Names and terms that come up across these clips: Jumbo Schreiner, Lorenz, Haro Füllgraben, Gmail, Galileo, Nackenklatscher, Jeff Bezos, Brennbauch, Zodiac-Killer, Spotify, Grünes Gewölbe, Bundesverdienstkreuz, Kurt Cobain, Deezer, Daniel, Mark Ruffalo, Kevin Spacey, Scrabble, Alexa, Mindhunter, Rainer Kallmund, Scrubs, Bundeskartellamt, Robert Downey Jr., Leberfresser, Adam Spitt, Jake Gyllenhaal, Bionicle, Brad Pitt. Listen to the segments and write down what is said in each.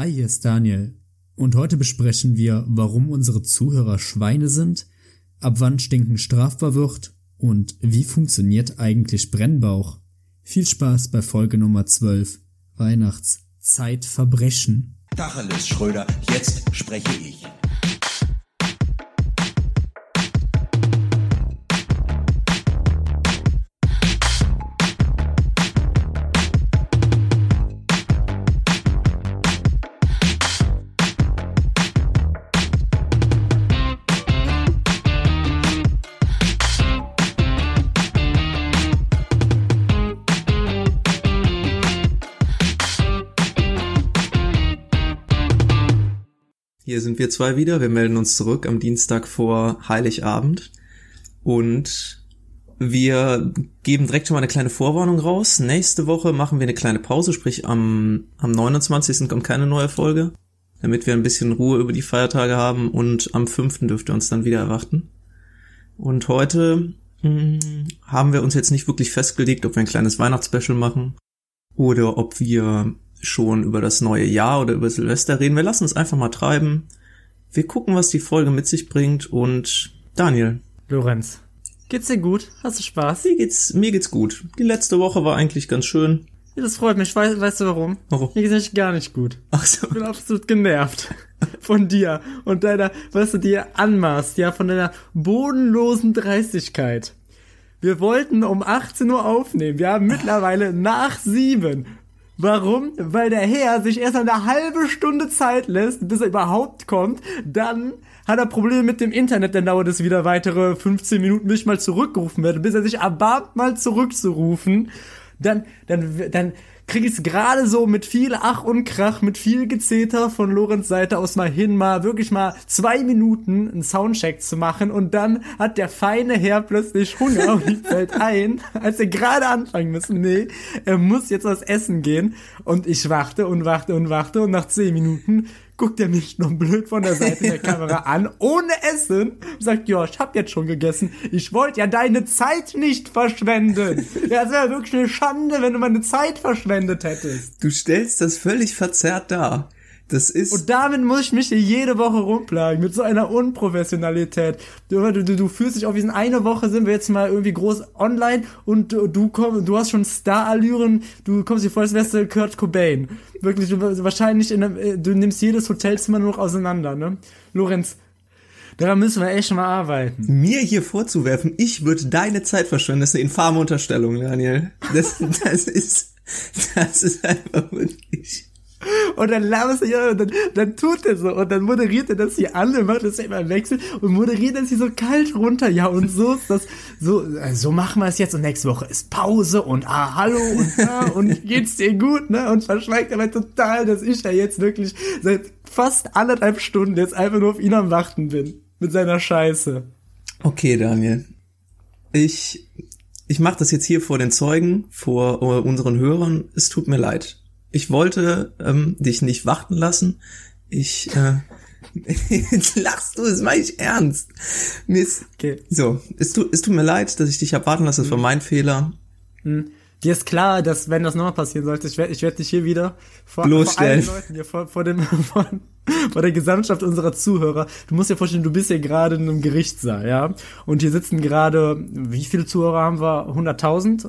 Hi, hier ist Daniel und heute besprechen wir, warum unsere Zuhörer Schweine sind, ab wann Stinken strafbar wird und wie funktioniert eigentlich Brennbauch. Viel Spaß bei Folge Nummer 12, Weihnachtszeitverbrechen. Tacheles, Schröder, jetzt spreche ich. Hier sind wir zwei wieder, wir melden uns zurück am Dienstag vor Heiligabend und wir geben direkt schon mal eine kleine Vorwarnung raus. Nächste Woche machen wir eine kleine Pause, sprich am 29. kommt keine neue Folge, damit wir ein bisschen Ruhe über die Feiertage haben und am 5. dürft ihr uns dann wieder erwarten. Und heute haben wir uns jetzt nicht wirklich festgelegt, ob wir ein kleines Weihnachtsspecial machen oder ob wir schon über das neue Jahr oder über Silvester reden. Wir lassen es einfach mal treiben. Wir gucken, was die Folge mit sich bringt. Und Daniel. Lorenz. Geht's dir gut? Hast du Spaß? Mir geht's gut. Die letzte Woche war eigentlich ganz schön. Ja, das freut mich. Weißt du warum? Warum? Mir geht's gar nicht gut. Ach so. Ich bin absolut genervt von dir und deiner, was du dir anmaßt, ja, von deiner bodenlosen Dreistigkeit. Wir wollten um 18 Uhr aufnehmen. Wir haben mittlerweile nach 7. Warum? Weil der Herr sich erst eine halbe Stunde Zeit lässt, bis er überhaupt kommt. Dann hat er Probleme mit dem Internet, dann dauert es wieder weitere 15 Minuten, bis ich mal zurückgerufen werde, bis er sich erbarmt, mal zurückzurufen. Dann krieg ich es gerade so mit viel Ach und Krach, mit viel Gezeter von Lorenz Seite aus mal wirklich 2 Minuten einen Soundcheck zu machen und dann hat der feine Herr plötzlich Hunger und ihm fällt ein, als er gerade anfangen müssen. Nee, er muss jetzt was essen gehen und ich warte und nach 10 Minuten guckt er mich noch blöd von der Seite der Kamera an, ohne Essen, und sagt, ja, ich hab jetzt schon gegessen, ich wollte ja deine Zeit nicht verschwenden. Ja, das wäre wirklich eine Schande, wenn du meine Zeit verschwendet hättest. Du stellst das völlig verzerrt dar. Das ist... Und damit muss ich mich hier jede Woche rumplagen, mit so einer Unprofessionalität. Du fühlst dich auf diesen eine Woche, sind wir jetzt mal irgendwie groß online und du hast schon Star-Allüren, du kommst dir vor, als wärst du Kurt Cobain. Wirklich, du nimmst jedes Hotelzimmer nur noch auseinander, ne? Lorenz, daran müssen wir echt mal arbeiten. Mir hier vorzuwerfen, ich würde deine Zeit verschwenden, das ist eine infame Unterstellung, Daniel. Das ist einfach wirklich... Und dann labert er, dann tut er so und dann moderiert er das hier an und macht das immer im Wechsel und moderiert das hier so kalt runter. Ja, und so ist das, so machen wir es jetzt und nächste Woche ist Pause und hallo und und geht's dir gut, ne? Und verschweigt aber total, dass ich da jetzt wirklich seit fast 1,5 Stunden jetzt einfach nur auf ihn am Warten bin. Mit seiner Scheiße. Okay, Daniel. Ich mach das jetzt hier vor den Zeugen, vor unseren Hörern. Es tut mir leid. Ich wollte dich nicht warten lassen. Jetzt lachst du, das meine ich ernst. Okay. So, es tut mir leid, dass ich dich warten lasse, das war mein Fehler. Mhm. Dir ist klar, dass wenn das nochmal passieren sollte, ich werd dich hier wieder vor allen Leuten, hier vor der Gesamtschaft unserer Zuhörer. Du musst dir vorstellen, du bist hier gerade in einem Gerichtssaal, ja? Und hier sitzen gerade, wie viele Zuhörer haben wir? 100.000?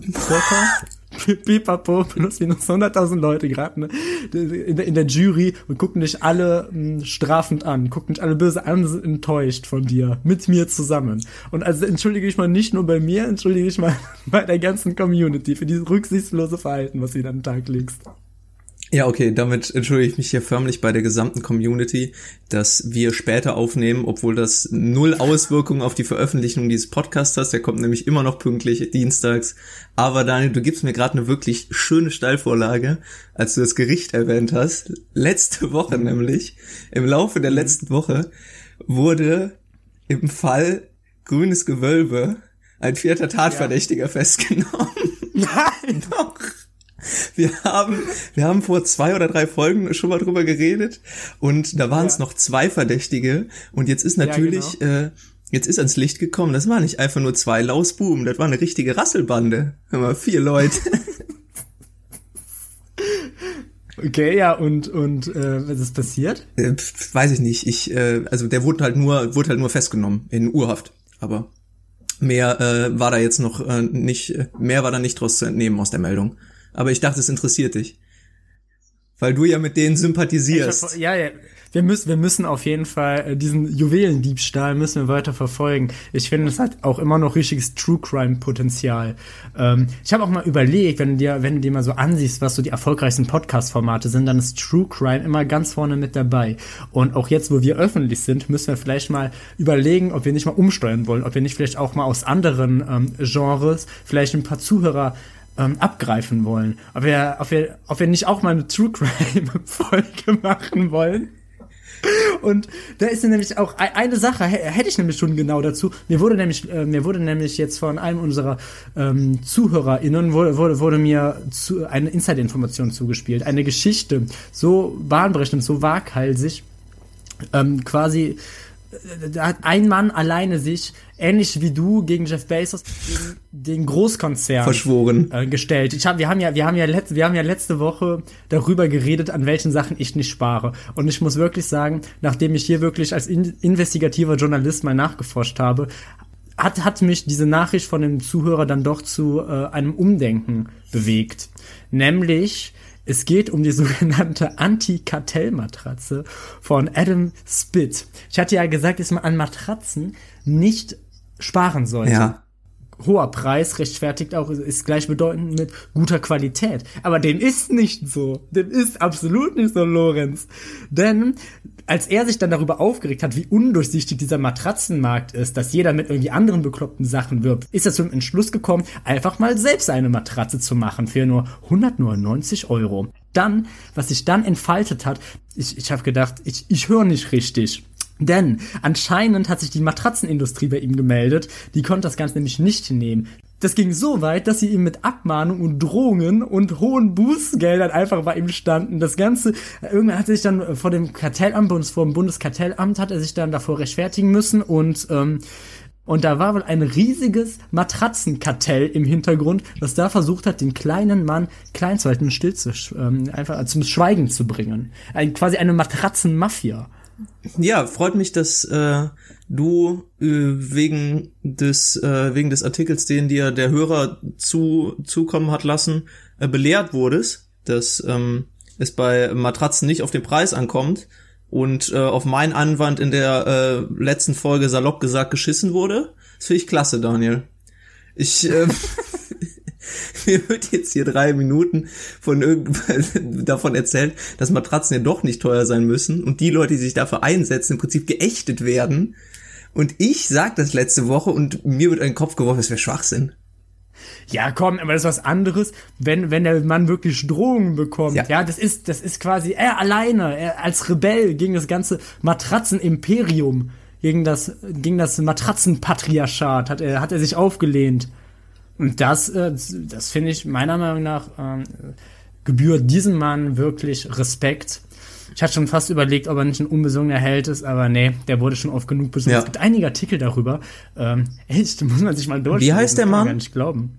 Pipapo, plus minus 100.000 Leute gerade, ne? in der Jury und gucken dich alle strafend an, gucken dich alle böse an, sind enttäuscht von dir, mit mir zusammen. Und also entschuldige ich mal nicht nur bei mir, entschuldige ich mal bei der ganzen Community für dieses rücksichtslose Verhalten, was du an den Tag legst. Ja, okay, damit entschuldige ich mich hier förmlich bei der gesamten Community, dass wir später aufnehmen, obwohl das null Auswirkungen auf die Veröffentlichung dieses Podcasts hat. Der kommt nämlich immer noch pünktlich dienstags. Aber Daniel, du gibst mir gerade eine wirklich schöne Steilvorlage, als du das Gericht erwähnt hast. Letzte Woche nämlich, im Laufe der letzten Woche, wurde im Fall Grünes Gewölbe ein 4. Tatverdächtiger festgenommen. Nein, doch. Wir haben vor 2 oder 3 Folgen schon mal drüber geredet und da waren es noch 2 Verdächtige und jetzt ist natürlich, jetzt ist ans Licht gekommen, das waren nicht einfach nur 2 Lausbuben, das war eine richtige Rasselbande, hör mal, 4 Leute. Okay, ja, und was ist passiert? Weiß ich nicht. Also der wurde halt nur festgenommen in Urhaft, aber mehr war da jetzt noch nicht, mehr war da nicht draus zu entnehmen aus der Meldung. Aber ich dachte, es interessiert dich. Weil du ja mit denen sympathisierst. Ja. Wir müssen auf jeden Fall diesen Juwelendiebstahl müssen wir weiter verfolgen. Ich finde, das hat auch immer noch richtiges True-Crime-Potenzial. Ich habe auch mal überlegt, wenn du dir mal so ansiehst, was so die erfolgreichsten Podcast-Formate sind, dann ist True-Crime immer ganz vorne mit dabei. Und auch jetzt, wo wir öffentlich sind, müssen wir vielleicht mal überlegen, ob wir nicht mal umsteuern wollen, ob wir nicht vielleicht auch mal aus anderen Genres vielleicht ein paar Zuhörer abgreifen wollen. Ob wir nicht auch mal eine True-Crime-Folge machen wollen. Und da ist nämlich auch eine Sache, hätte ich nämlich schon genau dazu. Mir wurde nämlich jetzt von einem unserer ZuhörerInnen wurde mir eine Insider-Information zugespielt. Eine Geschichte, so bahnbrechend, so waghalsig, quasi, da hat ein Mann alleine sich, ähnlich wie du, gegen Jeff Bezos, gegen den Großkonzern verschworen gestellt. Wir haben ja letzte Woche darüber geredet, an welchen Sachen ich nicht spare. Und ich muss wirklich sagen, nachdem ich hier wirklich als investigativer Journalist mal nachgeforscht habe, hat mich diese Nachricht von dem Zuhörer dann doch zu einem Umdenken bewegt. Nämlich, es geht um die sogenannte Anti-Kartell-Matratze von Adam Spitt. Ich hatte ja gesagt, dass man an Matratzen nicht sparen sollte. Ja. Hoher Preis rechtfertigt auch, ist gleichbedeutend mit guter Qualität. Aber dem ist nicht so. Dem ist absolut nicht so, Lorenz. Denn als er sich dann darüber aufgeregt hat, wie undurchsichtig dieser Matratzenmarkt ist, dass jeder mit irgendwie anderen bekloppten Sachen wirbt, ist er zum Entschluss gekommen, einfach mal selbst eine Matratze zu machen für nur 199 €. Dann, was sich dann entfaltet hat, ich habe gedacht, ich höre nicht richtig. Denn anscheinend hat sich die Matratzenindustrie bei ihm gemeldet, die konnte das Ganze nämlich nicht hinnehmen. Das ging so weit, dass sie ihm mit Abmahnungen und Drohungen und hohen Bußgeldern einfach bei ihm standen. Das Ganze, irgendwann hat er sich dann vor dem Bundeskartellamt hat er sich dann davor rechtfertigen müssen und da war wohl ein riesiges Matratzenkartell im Hintergrund, das da versucht hat, den kleinen Mann kleinzuhalten, still zu, einfach zum Schweigen zu bringen. Quasi eine Matratzenmafia. Ja, freut mich, dass du wegen des Artikels, den dir der Hörer zukommen hat lassen, belehrt wurdest, dass es bei Matratzen nicht auf den Preis ankommt und auf meinen Einwand in der letzten Folge salopp gesagt geschissen wurde. Das finde ich klasse, Daniel. Mir wird jetzt hier 3 Minuten davon erzählt, dass Matratzen ja doch nicht teuer sein müssen und die Leute, die sich dafür einsetzen, im Prinzip geächtet werden. Und ich sag das letzte Woche und mir wird ein Kopf geworfen, das wäre Schwachsinn. Ja, komm, aber das ist was anderes, wenn der Mann wirklich Drohungen bekommt. Ja, das ist quasi er alleine, er als Rebell gegen das ganze Matratzenimperium, gegen das Matratzenpatriarchat hat er sich aufgelehnt. Und das finde ich meiner Meinung nach, gebührt diesem Mann wirklich Respekt. Ich hatte schon fast überlegt, ob er nicht ein unbesungener Held ist, aber nee, der wurde schon oft genug besungen. Ja. Es gibt einige Artikel darüber. Echt, muss man sich mal durchlesen. Wie heißt der Mann? Kann man gar nicht glauben.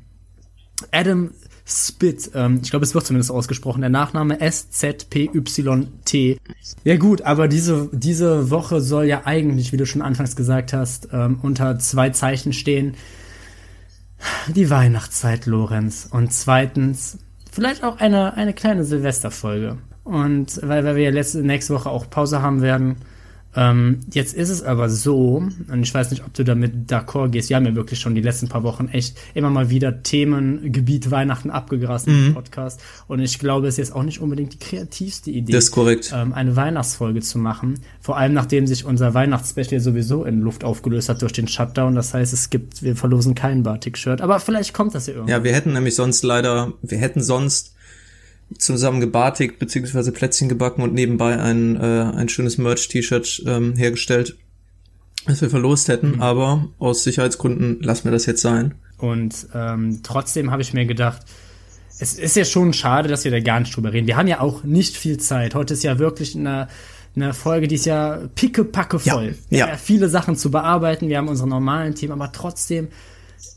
Adam Spitt. Ich glaube, es wird zumindest ausgesprochen. Der Nachname S-Z-P-Y-T. Ja gut, aber diese Woche soll ja eigentlich, wie du schon anfangs gesagt hast, unter 2 Zeichen stehen. Die Weihnachtszeit, Lorenz. Und zweitens, vielleicht auch eine kleine Silvesterfolge. Und weil wir nächste Woche auch Pause haben werden. Jetzt ist es aber so, und ich weiß nicht, ob du damit d'accord gehst. Wir haben ja wirklich schon die letzten paar Wochen echt immer mal wieder Themengebiet Weihnachten abgegrast im Podcast. Und ich glaube, es ist jetzt auch nicht unbedingt die kreativste Idee, das ist korrekt, eine Weihnachtsfolge zu machen. Vor allem, nachdem sich unser Weihnachtsspecial sowieso in Luft aufgelöst hat durch den Shutdown. Das heißt, wir verlosen kein Batik-Shirt. Aber vielleicht kommt das ja irgendwann. Ja, wir hätten nämlich sonst sonst zusammen gebartigt bzw. Plätzchen gebacken und nebenbei ein schönes Merch-T-Shirt hergestellt, das wir verlost hätten, aber aus Sicherheitsgründen lassen wir das jetzt sein. Und trotzdem habe ich mir gedacht, es ist ja schon schade, dass wir da gar nicht drüber reden. Wir haben ja auch nicht viel Zeit. Heute ist ja wirklich eine Folge, die ist ja pickepacke voll. Ja. Viele Sachen zu bearbeiten, wir haben unsere normalen Themen, aber trotzdem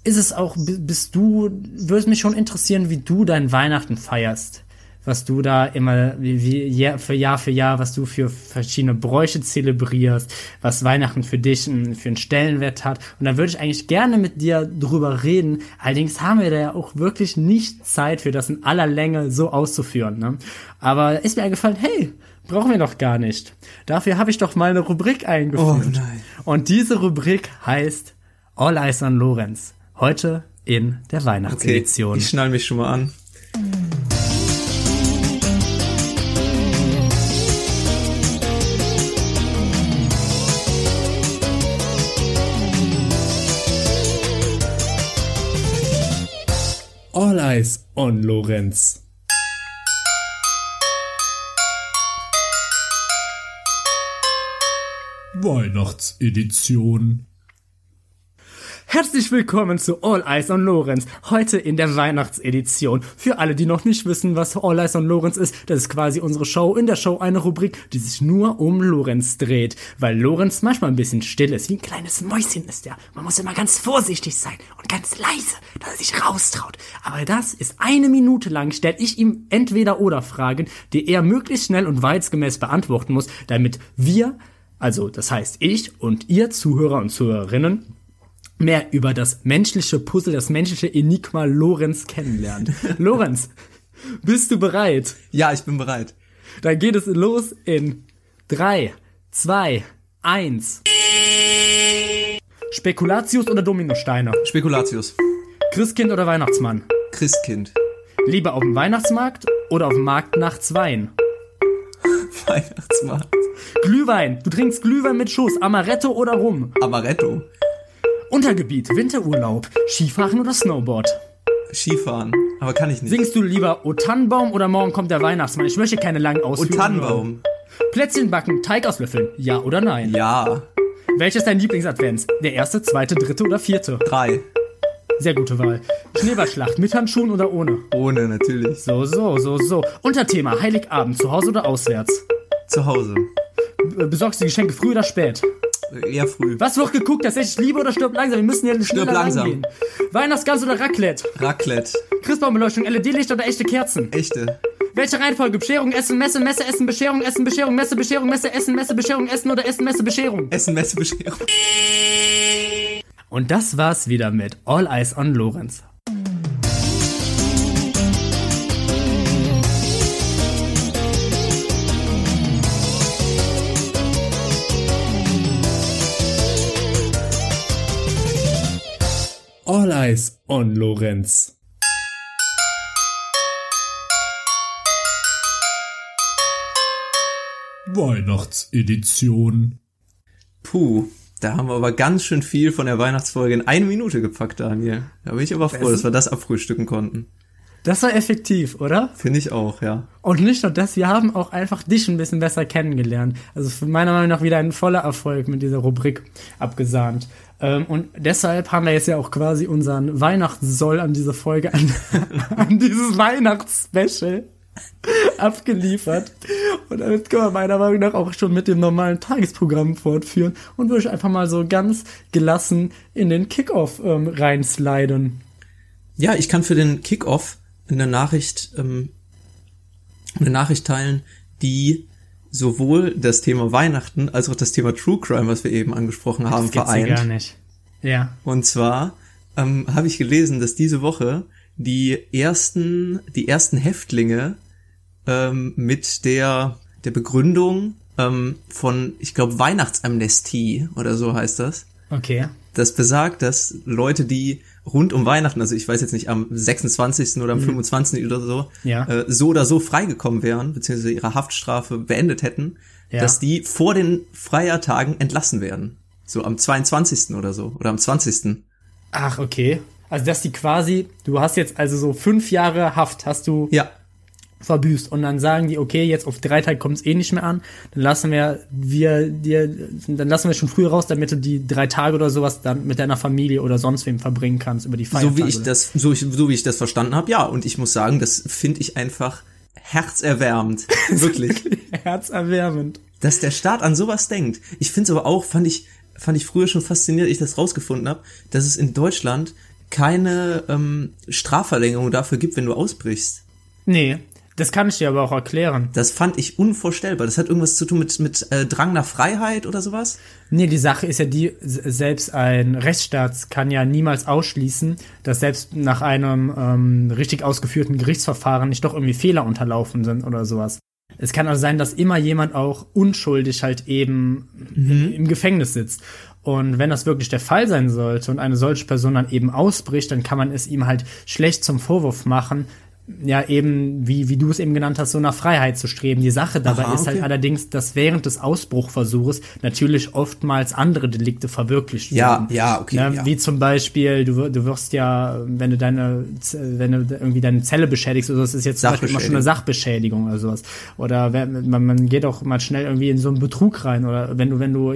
ist es auch, würde mich schon interessieren, wie du dein Weihnachten feierst. was du da immer Jahr für Jahr, was du für verschiedene Bräuche zelebrierst, was Weihnachten für dich für einen Stellenwert hat. Und da würde ich eigentlich gerne mit dir drüber reden. Allerdings haben wir da ja auch wirklich nicht Zeit für das in aller Länge so auszuführen. Ne? Aber ist mir eingefallen, hey, brauchen wir doch gar nicht. Dafür habe ich doch mal eine Rubrik eingeführt. Oh nein. Und diese Rubrik heißt All Eyes on Lorenz. Heute in der Weihnachtsedition. Okay, ich schnall mich schon mal an. All Eyes on Lorenz. Weihnachtsedition. Herzlich willkommen zu All Eyes on Lorenz, heute in der Weihnachtsedition. Für alle, die noch nicht wissen, was All Eyes on Lorenz ist, das ist quasi unsere Show, in der Show eine Rubrik, die sich nur um Lorenz dreht, weil Lorenz manchmal ein bisschen still ist, wie ein kleines Mäuschen ist er. Man muss immer ganz vorsichtig sein und ganz leise, dass er sich raustraut. Aber das ist eine Minute lang, stelle ich ihm Entweder-Oder-Fragen, die er möglichst schnell und wahrheitsgemäß beantworten muss, damit wir, also das heißt ich und ihr Zuhörer und Zuhörerinnen, mehr über das menschliche Puzzle, das menschliche Enigma Lorenz kennenlernen. Lorenz, bist du bereit? Ja, ich bin bereit. Dann geht es los in 3, 2, 1. Spekulatius oder Dominosteine? Spekulatius. Christkind oder Weihnachtsmann? Christkind. Lieber auf dem Weihnachtsmarkt oder auf dem Markt nachts Wein? Weihnachtsmarkt. Glühwein. Du trinkst Glühwein mit Schuss. Amaretto oder Rum? Amaretto. Untergebiet, Winterurlaub, Skifahren oder Snowboard? Skifahren, aber kann ich nicht. Singst du lieber O Tannenbaum oder Morgen kommt der Weihnachtsmann? Ich möchte keine langen Ausführungen. O Tannenbaum. Plätzchen backen, Teig auslöffeln, ja oder nein? Ja. Welches ist dein Lieblingsadvents? Der erste, zweite, dritte oder vierte? 3. Sehr gute Wahl. Schneeballschlacht, mit Handschuhen oder ohne? Ohne, natürlich. So. Unterthema, Heiligabend, zu Hause oder auswärts? Zu Hause. Besorgst du die Geschenke früh oder spät? Eher früh. Was wird geguckt? Das ist Liebe oder stirbt langsam? Wir müssen ja schneller reingehen. Weihnachtsgans oder Raclette? Raclette. Christbaumbeleuchtung, LED-Licht oder echte Kerzen? Echte. Welche Reihenfolge? Bescherung, Essen, Messe, Messe, Essen, Bescherung, Essen, Bescherung, Messe, Bescherung, Messe, Essen, Messe, Bescherung, Essen oder Essen, Messe, Bescherung? Essen, Messe, Bescherung. Und das war's wieder mit All Eyes on Lorenz. All Eyes on Lorenz. Weihnachtsedition. Puh, da haben wir aber ganz schön viel von der Weihnachtsfolge in eine Minute gepackt, Daniel. Da bin ich aber froh, dass wir das abfrühstücken konnten. Das war effektiv, oder? Finde ich auch, ja. Und nicht nur das, wir haben auch einfach dich ein bisschen besser kennengelernt. Also für meiner Meinung nach wieder ein voller Erfolg mit dieser Rubrik abgesahnt. Und deshalb haben wir jetzt ja auch quasi unseren Weihnachtssoll an diese Folge, an dieses Weihnachtsspecial abgeliefert. Und damit können wir meiner Meinung nach auch schon mit dem normalen Tagesprogramm fortführen und würde ich einfach mal so ganz gelassen in den Kickoff reinsliden. Ja, ich kann für den Kickoff eine Nachricht teilen, die sowohl das Thema Weihnachten als auch das Thema True Crime, was wir eben angesprochen haben, vereint. Das gibt's ja gar nicht. Ja. Und zwar habe ich gelesen, dass diese Woche die ersten Häftlinge mit der Begründung von, ich glaube, Weihnachtsamnestie oder so heißt das. Okay. Das besagt, dass Leute, die rund um Weihnachten, also ich weiß jetzt nicht, am 26. oder am 25. oder so, ja, so oder so freigekommen wären, beziehungsweise ihre Haftstrafe beendet hätten, ja, dass die vor den Feiertagen entlassen werden. So am 22. oder so, oder am 20. Ach, okay. Also dass die quasi, du hast jetzt also so 5 Jahre Haft, hast du verbüßt. Und dann sagen die, okay, jetzt auf 3 Tage kommt es eh nicht mehr an, dann lassen wir schon früher raus, damit du die 3 Tage oder sowas dann mit deiner Familie oder sonst wem verbringen kannst über die Feiertage. So wie ich das verstanden habe, ja. Und ich muss sagen, das finde ich einfach herzerwärmend. Wirklich. Herzerwärmend. Dass der Staat an sowas denkt. Ich finde es aber auch, fand ich früher schon faszinierend, als ich das rausgefunden habe, dass es in Deutschland keine Strafverlängerung dafür gibt, wenn du ausbrichst. Nee. Das kann ich dir aber auch erklären. Das fand ich unvorstellbar. Das hat irgendwas zu tun mit Drang nach Freiheit oder sowas? Nee, die Sache ist ja die, selbst ein Rechtsstaat kann ja niemals ausschließen, dass selbst nach einem richtig ausgeführten Gerichtsverfahren nicht doch irgendwie Fehler unterlaufen sind oder sowas. Es kann also sein, dass immer jemand auch unschuldig halt eben im Gefängnis sitzt. Und wenn das wirklich der Fall sein sollte und eine solche Person dann eben ausbricht, dann kann man es ihm halt schlecht zum Vorwurf machen, ja eben, wie du es eben genannt hast, so nach Freiheit zu streben. Die Sache dabei ist halt allerdings, dass während des Ausbruchversuchs natürlich oftmals andere Delikte verwirklicht werden. Ja, okay. Wie zum Beispiel, du wirst ja, wenn du irgendwie deine Zelle beschädigst oder das ist jetzt zum Beispiel immer schon eine Sachbeschädigung oder sowas. Oder man geht auch mal schnell irgendwie in so einen Betrug rein oder wenn du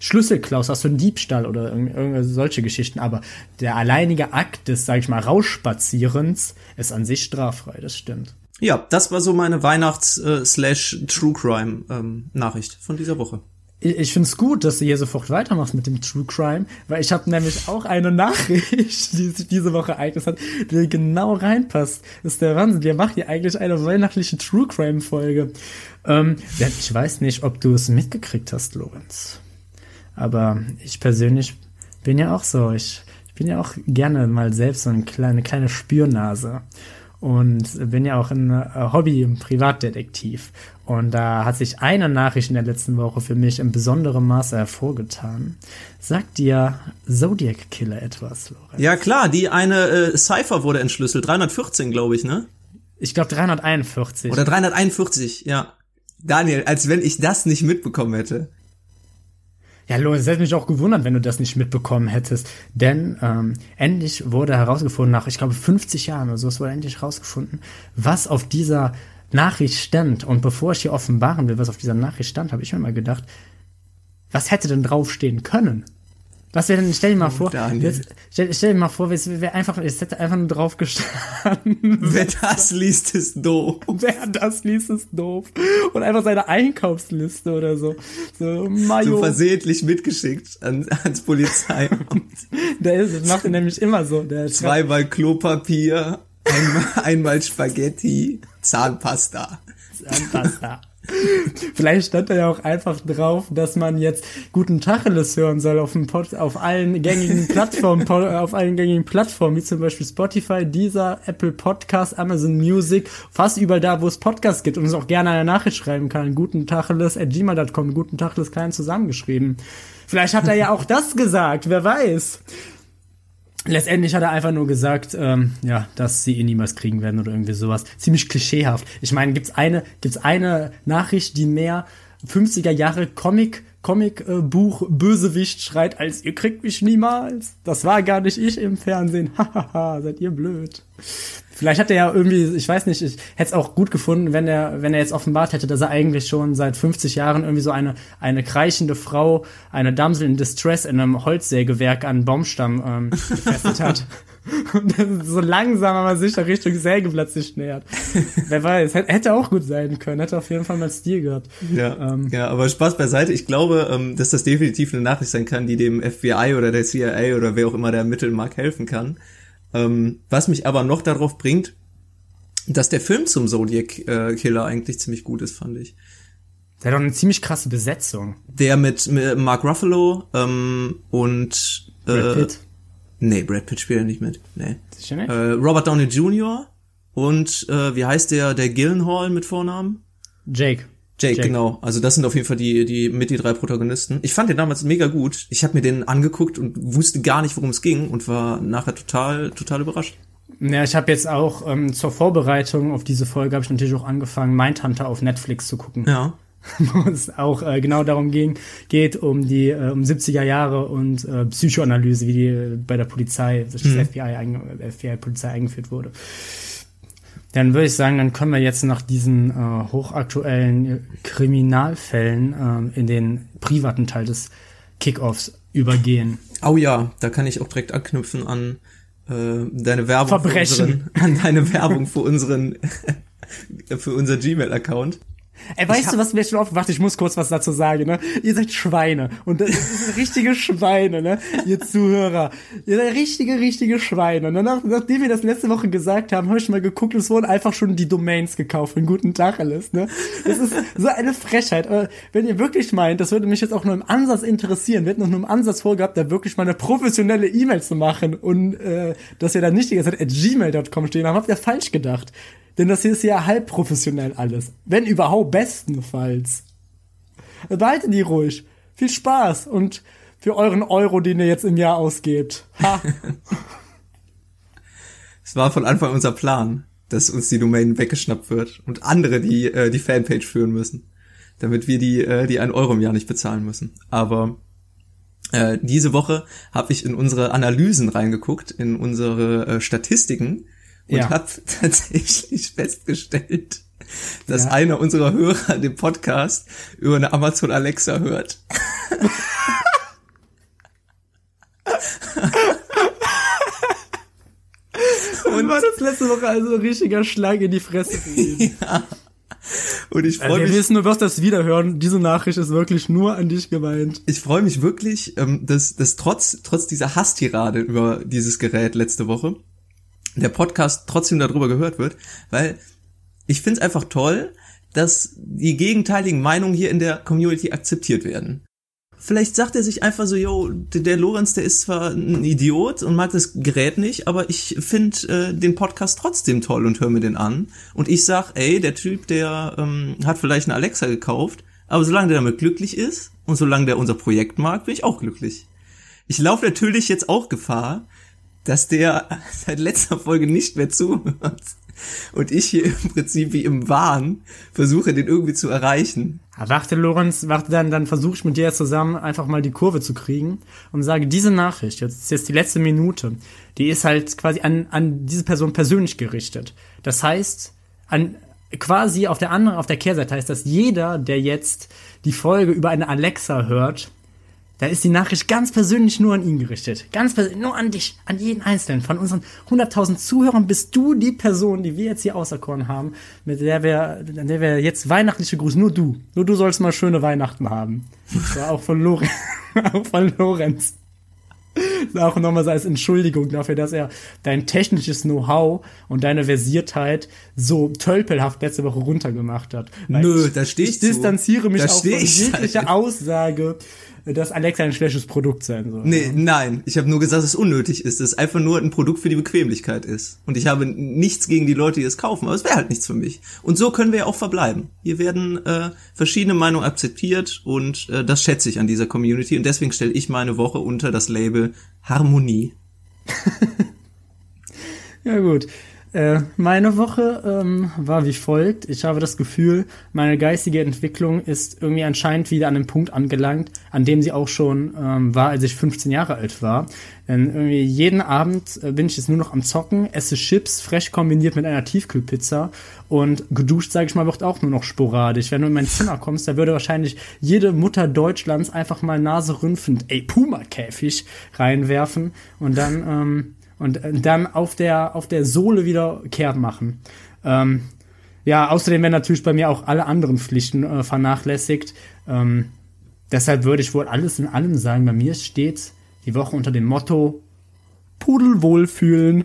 Schlüssel klaust, hast du einen Diebstahl oder solche Geschichten. Aber der alleinige Akt des, sag ich mal, Rausspazierens ist an sich straffrei, das stimmt. Ja, das war so meine Weihnachts-True-Crime-Nachricht von dieser Woche. Ich finde es gut, dass du hier sofort weitermachst mit dem True Crime, weil ich habe nämlich auch eine Nachricht, die sich diese Woche ereignet hat, die genau reinpasst. Das ist der Wahnsinn. Wir machen hier eigentlich eine weihnachtliche True Crime-Folge. Ich weiß nicht, ob du es mitgekriegt hast, Lorenz. Aber ich persönlich bin ja auch so. Ich bin ja auch gerne mal selbst so eine kleine Spürnase und bin ja auch ein Hobby- und Privatdetektiv. Und da hat sich eine Nachricht in der letzten Woche für mich in besonderem Maße hervorgetan. Sagt dir Zodiac-Killer etwas, Lorenz? Ja klar, die eine Cypher wurde entschlüsselt, 314 glaube ich, ne? Ich glaube 341. Oder 341, ja. Daniel, als wenn ich das nicht mitbekommen hätte. Ja, Lorenz, es hätte mich auch gewundert, wenn du das nicht mitbekommen hättest, denn endlich wurde herausgefunden, nach, ich glaube, 50 Jahren oder so, es wurde endlich herausgefunden, was auf dieser Nachricht stand. Und bevor ich hier offenbaren will, was auf dieser Nachricht stand, habe ich mir mal gedacht, was hätte denn draufstehen können? Was wäre denn, stell dir mal vor, es hätte einfach nur drauf gestanden. Wer das liest, ist doof. Und einfach seine Einkaufsliste oder so. So, Mayo. So versehentlich mitgeschickt ans Polizeiamt. Das macht er nämlich immer so. Zweimal Klopapier, einmal Spaghetti, Zahnpasta. Vielleicht stand da ja auch einfach drauf, dass man jetzt guten Tacheles hören soll auf allen gängigen Plattformen, wie zum Beispiel Spotify, Deezer, Apple Podcasts, Amazon Music, fast überall da, wo es Podcasts gibt und uns auch gerne eine Nachricht schreiben kann. gutentacheles@gmail.com, gutentacheles klein zusammengeschrieben. Vielleicht hat er ja auch das gesagt, wer weiß. Letztendlich hat er einfach nur gesagt, dass sie ihn niemals kriegen werden oder irgendwie sowas. Ziemlich klischeehaft. Ich meine, gibt's eine Nachricht, die mehr 50er Jahre Comicbuch Bösewicht schreit, als ihr kriegt mich niemals. Das war gar nicht ich im Fernsehen. Hahaha, seid ihr blöd. Vielleicht hat er ja irgendwie, ich weiß nicht, ich hätte es auch gut gefunden, wenn er jetzt offenbart hätte, dass er eigentlich schon seit 50 Jahren irgendwie so eine kreischende Frau, eine Damsel in Distress in einem Holzsägewerk an einen Baumstamm gefesselt hat. Und dann so langsam aber sicher Richtung Sägeplatz sich nähert. Wer weiß, hätte auch gut sein können, hätte auf jeden Fall mal Stil gehabt. Ja, aber Spaß beiseite, ich glaube, dass das definitiv eine Nachricht sein kann, die dem FBI oder der CIA oder wer auch immer da ermitteln mag, helfen kann. Was mich aber noch darauf bringt, dass der Film zum Zodiac-Killer eigentlich ziemlich gut ist, fand ich. Der hat doch eine ziemlich krasse Besetzung. Der mit Mark Ruffalo und Brad Pitt? Nee, Brad Pitt spielt ja nicht mit. Nee. Sicher nicht? Robert Downey Jr. und wie heißt der Gyllenhaal mit Vornamen? Jake, genau. Also das sind auf jeden Fall die 3 Protagonisten. Ich fand den damals mega gut. Ich habe mir den angeguckt und wusste gar nicht, worum es ging und war nachher total überrascht. Ja, ich habe jetzt auch zur Vorbereitung auf diese Folge habe ich natürlich auch angefangen, Mindhunter auf Netflix zu gucken. Ja. Wo es auch genau darum geht um die um 70er Jahre und Psychoanalyse, wie die bei der Polizei, das FBI-Polizei eingeführt wurde. Dann würde ich sagen, dann können wir jetzt nach diesen hochaktuellen Kriminalfällen in den privaten Teil des Kickoffs übergehen. Oh ja, da kann ich auch direkt anknüpfen an deine Werbung. Verbrechen. Für unseren Gmail-Account. Ey, weißt du, was mir schon aufgewacht? Ich muss kurz was dazu sagen, ne? Ihr seid Schweine. Und das sind richtige Schweine, ne? Ihr Zuhörer. Ihr seid richtige Schweine. Und danach, nachdem wir das letzte Woche gesagt haben, habe ich mal geguckt, es wurden einfach schon die Domains gekauft. Einen guten Tag alles, ne? Das ist so eine Frechheit. Aber wenn ihr wirklich meint, das würde mich jetzt auch nur im Ansatz interessieren. Wir hätten noch nur im Ansatz vorgehabt, da wirklich mal eine professionelle E-Mail zu machen. Und dass ihr da nicht die ganze Zeit @gmail.com stehen habt, habt ihr falsch gedacht. Denn das hier ist ja halb professionell alles. Wenn überhaupt, bestenfalls. Behaltet die ruhig. Viel Spaß und für euren Euro, den ihr jetzt im Jahr ausgebt. Ha. Es war von Anfang unser Plan, dass uns die Domain weggeschnappt wird und andere, die die Fanpage führen müssen, damit wir die 1 Euro im Jahr nicht bezahlen müssen. Aber diese Woche habe ich in unsere Analysen reingeguckt, in unsere Statistiken. Und habe tatsächlich festgestellt, dass einer unserer Hörer den Podcast über eine Amazon Alexa hört. Und war das letzte Woche also ein richtiger Schlag in die Fresse gewesen. Ja. Und ich freue mich. Wir wissen, du wirst das wiederhören. Diese Nachricht ist wirklich nur an dich gemeint. Ich freue mich wirklich, dass trotz dieser Hasstirade über dieses Gerät letzte Woche der Podcast trotzdem darüber gehört wird, weil ich find's einfach toll, dass die gegenteiligen Meinungen hier in der Community akzeptiert werden. Vielleicht sagt er sich einfach so, yo, der Lorenz, der ist zwar ein Idiot und mag das Gerät nicht, aber ich find den Podcast trotzdem toll und höre mir den an. Und ich sag, ey, der Typ, der hat vielleicht eine Alexa gekauft, aber solange der damit glücklich ist und solange der unser Projekt mag, bin ich auch glücklich. Ich laufe natürlich jetzt auch Gefahr, dass der seit letzter Folge nicht mehr zuhört und ich hier im Prinzip wie im Wahn versuche, den irgendwie zu erreichen. Warte, Lorenz, warte, dann versuche ich mit dir zusammen einfach mal die Kurve zu kriegen und sage, diese Nachricht, jetzt ist jetzt die letzte Minute, die ist halt quasi an diese Person persönlich gerichtet. Das heißt, quasi auf der Kehrseite heißt das, jeder, der jetzt die Folge über eine Alexa hört, da ist die Nachricht ganz persönlich nur an ihn gerichtet. Ganz persönlich, nur an dich, an jeden Einzelnen. Von unseren 100.000 Zuhörern bist du die Person, die wir jetzt hier auserkoren haben, an der wir jetzt weihnachtliche Grüße, nur du sollst mal schöne Weihnachten haben. Das war auch von Lorenz. Das war auch nochmal so als Entschuldigung dafür, dass er dein technisches Know-how und deine Versiertheit so tölpelhaft letzte Woche runtergemacht hat. Nö, da stehe ich zu. Ich distanziere mich auch von jeglicher Aussage, dass Alexa ein schlechtes Produkt sein soll. Nee, nein. Ich habe nur gesagt, dass es unnötig ist, dass es einfach nur ein Produkt für die Bequemlichkeit ist. Und ich habe nichts gegen die Leute, die es kaufen, aber es wäre halt nichts für mich. Und so können wir ja auch verbleiben. Hier werden verschiedene Meinungen akzeptiert und das schätze ich an dieser Community. Und deswegen stelle ich meine Woche unter das Label Harmonie. Ja gut. Meine Woche war wie folgt. Ich habe das Gefühl, meine geistige Entwicklung ist irgendwie anscheinend wieder an einem Punkt angelangt, an dem sie auch schon war, als ich 15 Jahre alt war. Denn irgendwie jeden Abend bin ich jetzt nur noch am Zocken, esse Chips, frech kombiniert mit einer Tiefkühlpizza und geduscht, sage ich mal, wird auch nur noch sporadisch. Wenn du in mein Zimmer kommst, da würde wahrscheinlich jede Mutter Deutschlands einfach mal naserümpfend, ey, Puma-Käfig reinwerfen und dann, und dann auf der Sohle wieder kehrt machen. Außerdem werden natürlich bei mir auch alle anderen Pflichten vernachlässigt. Deshalb würde ich wohl alles in allem sagen, bei mir steht die Woche unter dem Motto Pudelwohlfühlen.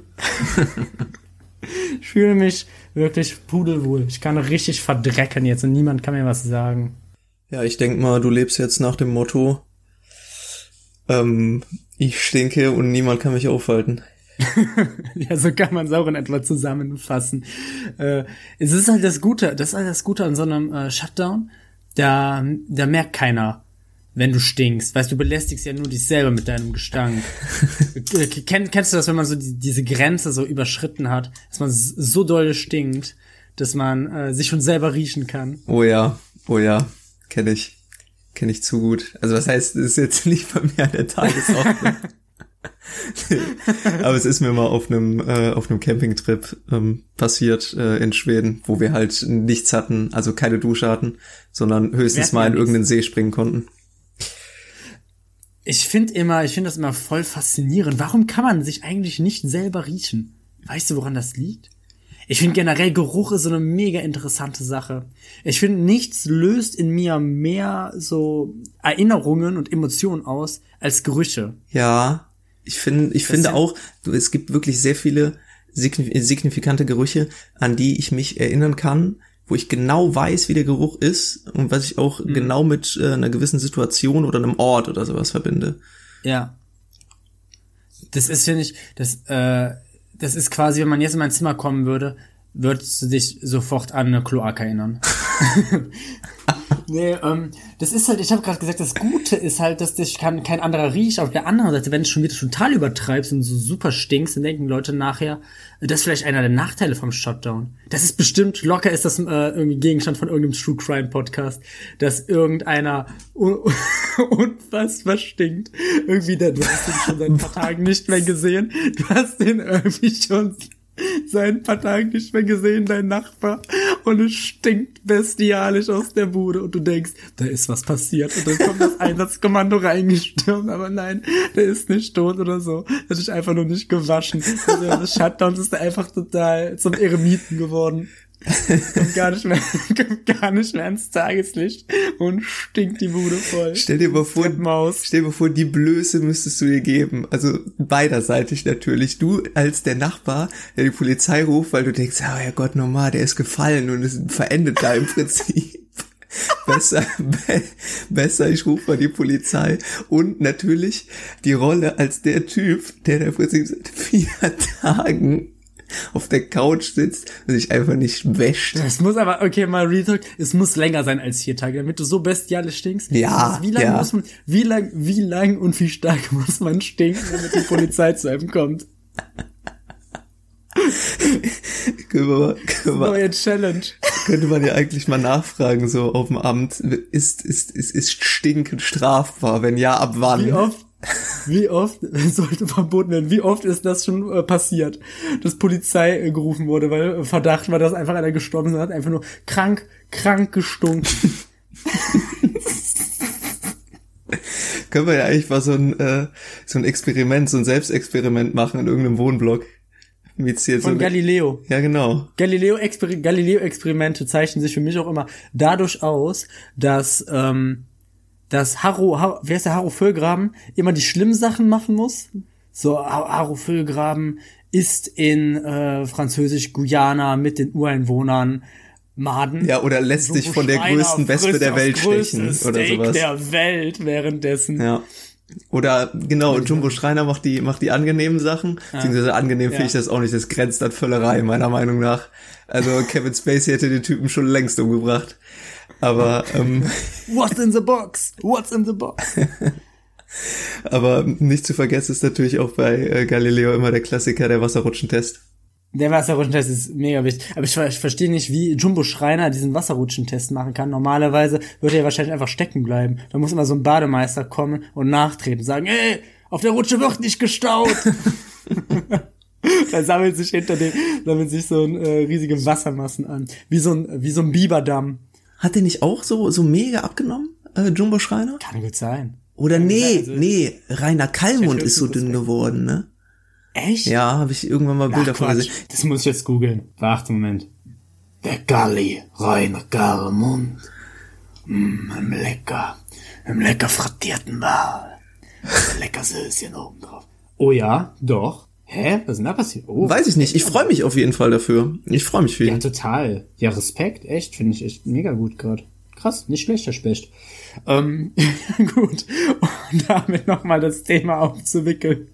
Ich fühle mich wirklich pudelwohl. Ich kann richtig verdrecken jetzt und niemand kann mir was sagen. Ja, ich denke mal, du lebst jetzt nach dem Motto ich stinke und niemand kann mich aufhalten. Ja, so kann man es auch in etwa zusammenfassen. Es ist halt das Gute, an so einem Shutdown, da merkt keiner, wenn du stinkst. Weißt du, belästigst ja nur dich selber mit deinem Gestank. Kennst du das, wenn man so diese Grenze so überschritten hat, dass man so doll stinkt, dass man sich schon selber riechen kann? Oh ja, kenne ich. Kenne ich zu gut. Also was heißt, es ist jetzt nicht bei mir an der Tagesordnung. Aber es ist mir mal auf einem Campingtrip passiert in Schweden, wo wir halt nichts hatten, also keine Dusche hatten, sondern höchstens mal in irgendeinen See springen konnten. Ich finde das immer voll faszinierend. Warum kann man sich eigentlich nicht selber riechen? Weißt du, woran das liegt? Ich finde generell, Geruch ist so eine mega interessante Sache. Ich finde, nichts löst in mir mehr so Erinnerungen und Emotionen aus als Gerüche. Ja, ich finde auch, es gibt wirklich sehr viele signifikante Gerüche, an die ich mich erinnern kann, wo ich genau weiß, wie der Geruch ist und was ich auch genau mit einer gewissen Situation oder einem Ort oder sowas verbinde. Ja. Das ist, finde ich, das ist quasi, wenn man jetzt in mein Zimmer kommen würde, würdest du dich sofort an eine Kloake erinnern. Nee, das ist halt, ich habe gerade gesagt, das Gute ist halt, dass dich kein anderer riecht. Auf der anderen Seite, wenn du schon wieder total übertreibst und so super stinkst, dann denken Leute nachher, das ist vielleicht einer der Nachteile vom Shutdown. Das ist bestimmt, locker ist das irgendwie Gegenstand von irgendeinem True Crime Podcast, dass irgendeiner unfassbar stinkt. Irgendwie, du hast den schon seit ein paar Tagen nicht mehr gesehen. Du hast den irgendwie schon seit ein paar Tagen nicht mehr gesehen, dein Nachbar, und es stinkt bestialisch aus der Bude und du denkst, da ist was passiert, und dann kommt das Einsatzkommando reingestürmt, aber nein, der ist nicht tot oder so, der ist einfach nur nicht gewaschen. Also das Shutdowns ist einfach total zum Eremiten geworden. Kommt gar nicht mehr ans Tageslicht und stinkt die Bude voll. Stell dir mal vor, die Blöße müsstest du dir geben. Also beiderseitig natürlich. Du als der Nachbar, der die Polizei ruft, weil du denkst, oh Herrgott, normal, der ist gefallen und es verendet da im Prinzip. Besser, ich rufe mal die Polizei. Und natürlich die Rolle als der Typ, der im Prinzip seit 4 Tagen auf der Couch sitzt und sich einfach nicht wäscht. Es muss aber, okay, mal Retalk, es muss länger sein als 4 Tage, damit du so bestialisch stinkst. Ja, wie lang und wie stark muss man stinken, damit die Polizei zu einem kommt? Neue Challenge. Könnte man ja eigentlich mal nachfragen, so auf dem Amt, ist Stinken strafbar? Wenn ja, ab wann? Wie oft sollte verboten werden? Wie oft ist das schon passiert, dass Polizei gerufen wurde, weil Verdacht war, dass einfach einer gestorben ist und hat einfach nur krank gestunken. Können wir ja eigentlich mal so ein Selbstexperiment machen in irgendeinem Wohnblock. Von Galileo. Ja, genau. Galileo-Experimente zeichnen sich für mich auch immer dadurch aus, dass Haro Füllgraben immer die schlimmen Sachen machen muss. So, Haro Füllgraben ist in französisch Guyana mit den Ureinwohnern Maden. Ja, oder lässt sich von der größten Wespe der Welt stechen oder sowas. Der Welt währenddessen. Ja. Oder genau, Jumbo Schreiner macht die angenehmen Sachen, beziehungsweise angenehm finde ich das auch nicht, das grenzt an Völlerei meiner Meinung nach. Also Kevin Spacey hätte den Typen schon längst umgebracht. Aber What's in the box? Aber nicht zu vergessen ist natürlich auch bei Galileo immer der Klassiker, der Wasserrutschentest. Der Wasserrutschentest ist mega wichtig. Aber ich verstehe nicht, wie Jumbo Schreiner diesen Wasserrutschentest machen kann. Normalerweise würde er wahrscheinlich einfach stecken bleiben. Da muss immer so ein Bademeister kommen und nachtreten, sagen, ey, auf der Rutsche wird nicht gestaut. Da sammelt sich so ein riesige Wassermassen an. Wie so ein Biberdamm. Hat der nicht auch so mega abgenommen, Jumbo Schreiner? Kann gut sein. Oder kann nee, Rainer Kallmund ist so dünn geworden, ne? Echt? Ja, habe ich irgendwann mal Bilder von gesehen. Das muss ich jetzt googeln. Warte, Moment. Der Galli, Rainer Kallmund. Im lecker frittierten Wal. Lecker Söschen oben drauf. Oh ja, doch. Hä? Was ist denn da passiert? Oh. Weiß ich nicht. Ich freue mich auf jeden Fall dafür. Ich freue mich für ihn. Ja, total. Ja, Respekt. Echt. Finde ich echt mega gut gerade. Krass. Nicht schlechter Specht. Gut. Und damit nochmal das Thema aufzuwickeln.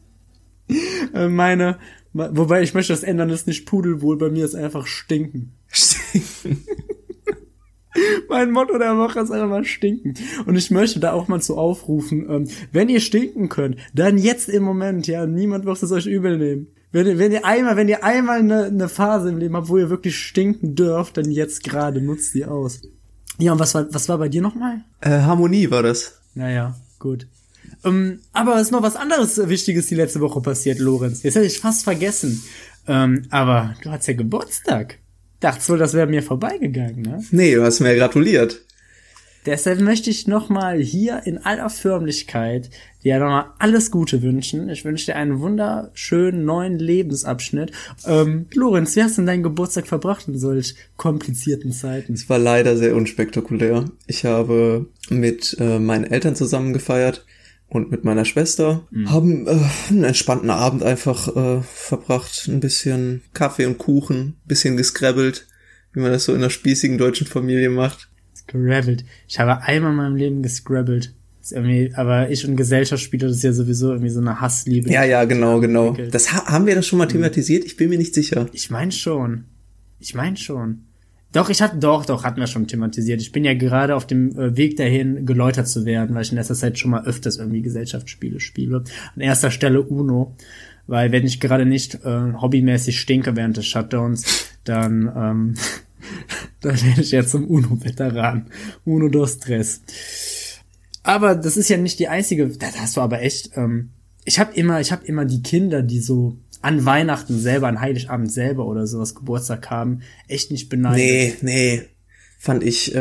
Wobei ich möchte das ändern, das ist nicht pudelwohl, bei mir ist einfach stinken. Stinken. Mein Motto der Woche ist einfach mal stinken. Und ich möchte da auch mal zu aufrufen, wenn ihr stinken könnt, dann jetzt im Moment, ja, niemand wird es euch übel nehmen. Wenn ihr einmal eine Phase im Leben habt, wo ihr wirklich stinken dürft, dann jetzt gerade, nutzt die aus. Ja, und was war bei dir nochmal? Harmonie war das. Naja, gut. Aber es ist noch was anderes Wichtiges die letzte Woche passiert, Lorenz. Jetzt hätte ich fast vergessen. Aber du hattest ja Geburtstag. Dachtest wohl, das wäre mir vorbeigegangen, ne? Nee, du hast mir ja gratuliert. Deshalb möchte ich nochmal hier in aller Förmlichkeit dir nochmal alles Gute wünschen. Ich wünsche dir einen wunderschönen neuen Lebensabschnitt. Lorenz, wie hast du denn deinen Geburtstag verbracht in solch komplizierten Zeiten? Es war leider sehr unspektakulär. Ich habe mit meinen Eltern zusammen gefeiert und mit meiner Schwester. Haben einen entspannten Abend einfach verbracht. Ein bisschen Kaffee und Kuchen, ein bisschen gescrabbelt, wie man das so in einer spießigen deutschen Familie macht. Scrabbelt. Ich habe einmal in meinem Leben gescrabbelt. Aber ich und Gesellschaftsspiele, das ist ja sowieso irgendwie so eine Hassliebe. Ja, genau. Das haben wir das schon mal thematisiert? Ich bin mir nicht sicher. Ich meine schon. Doch, hatten wir schon thematisiert. Ich bin ja gerade auf dem Weg dahin, geläutert zu werden, weil ich in letzter Zeit schon mal öfters irgendwie Gesellschaftsspiele spiele. An erster Stelle Uno, weil wenn ich gerade nicht hobbymäßig stinke während des Shutdowns, dann dann werde ich jetzt zum Uno-Veteran. Uno dos Tres. Aber das ist ja nicht die einzige. Da hast du aber echt. Ich habe immer die Kinder, die so an Weihnachten selber, an Heiligabend selber oder sowas Geburtstag haben, echt nicht beneidet. Nee. Fand ich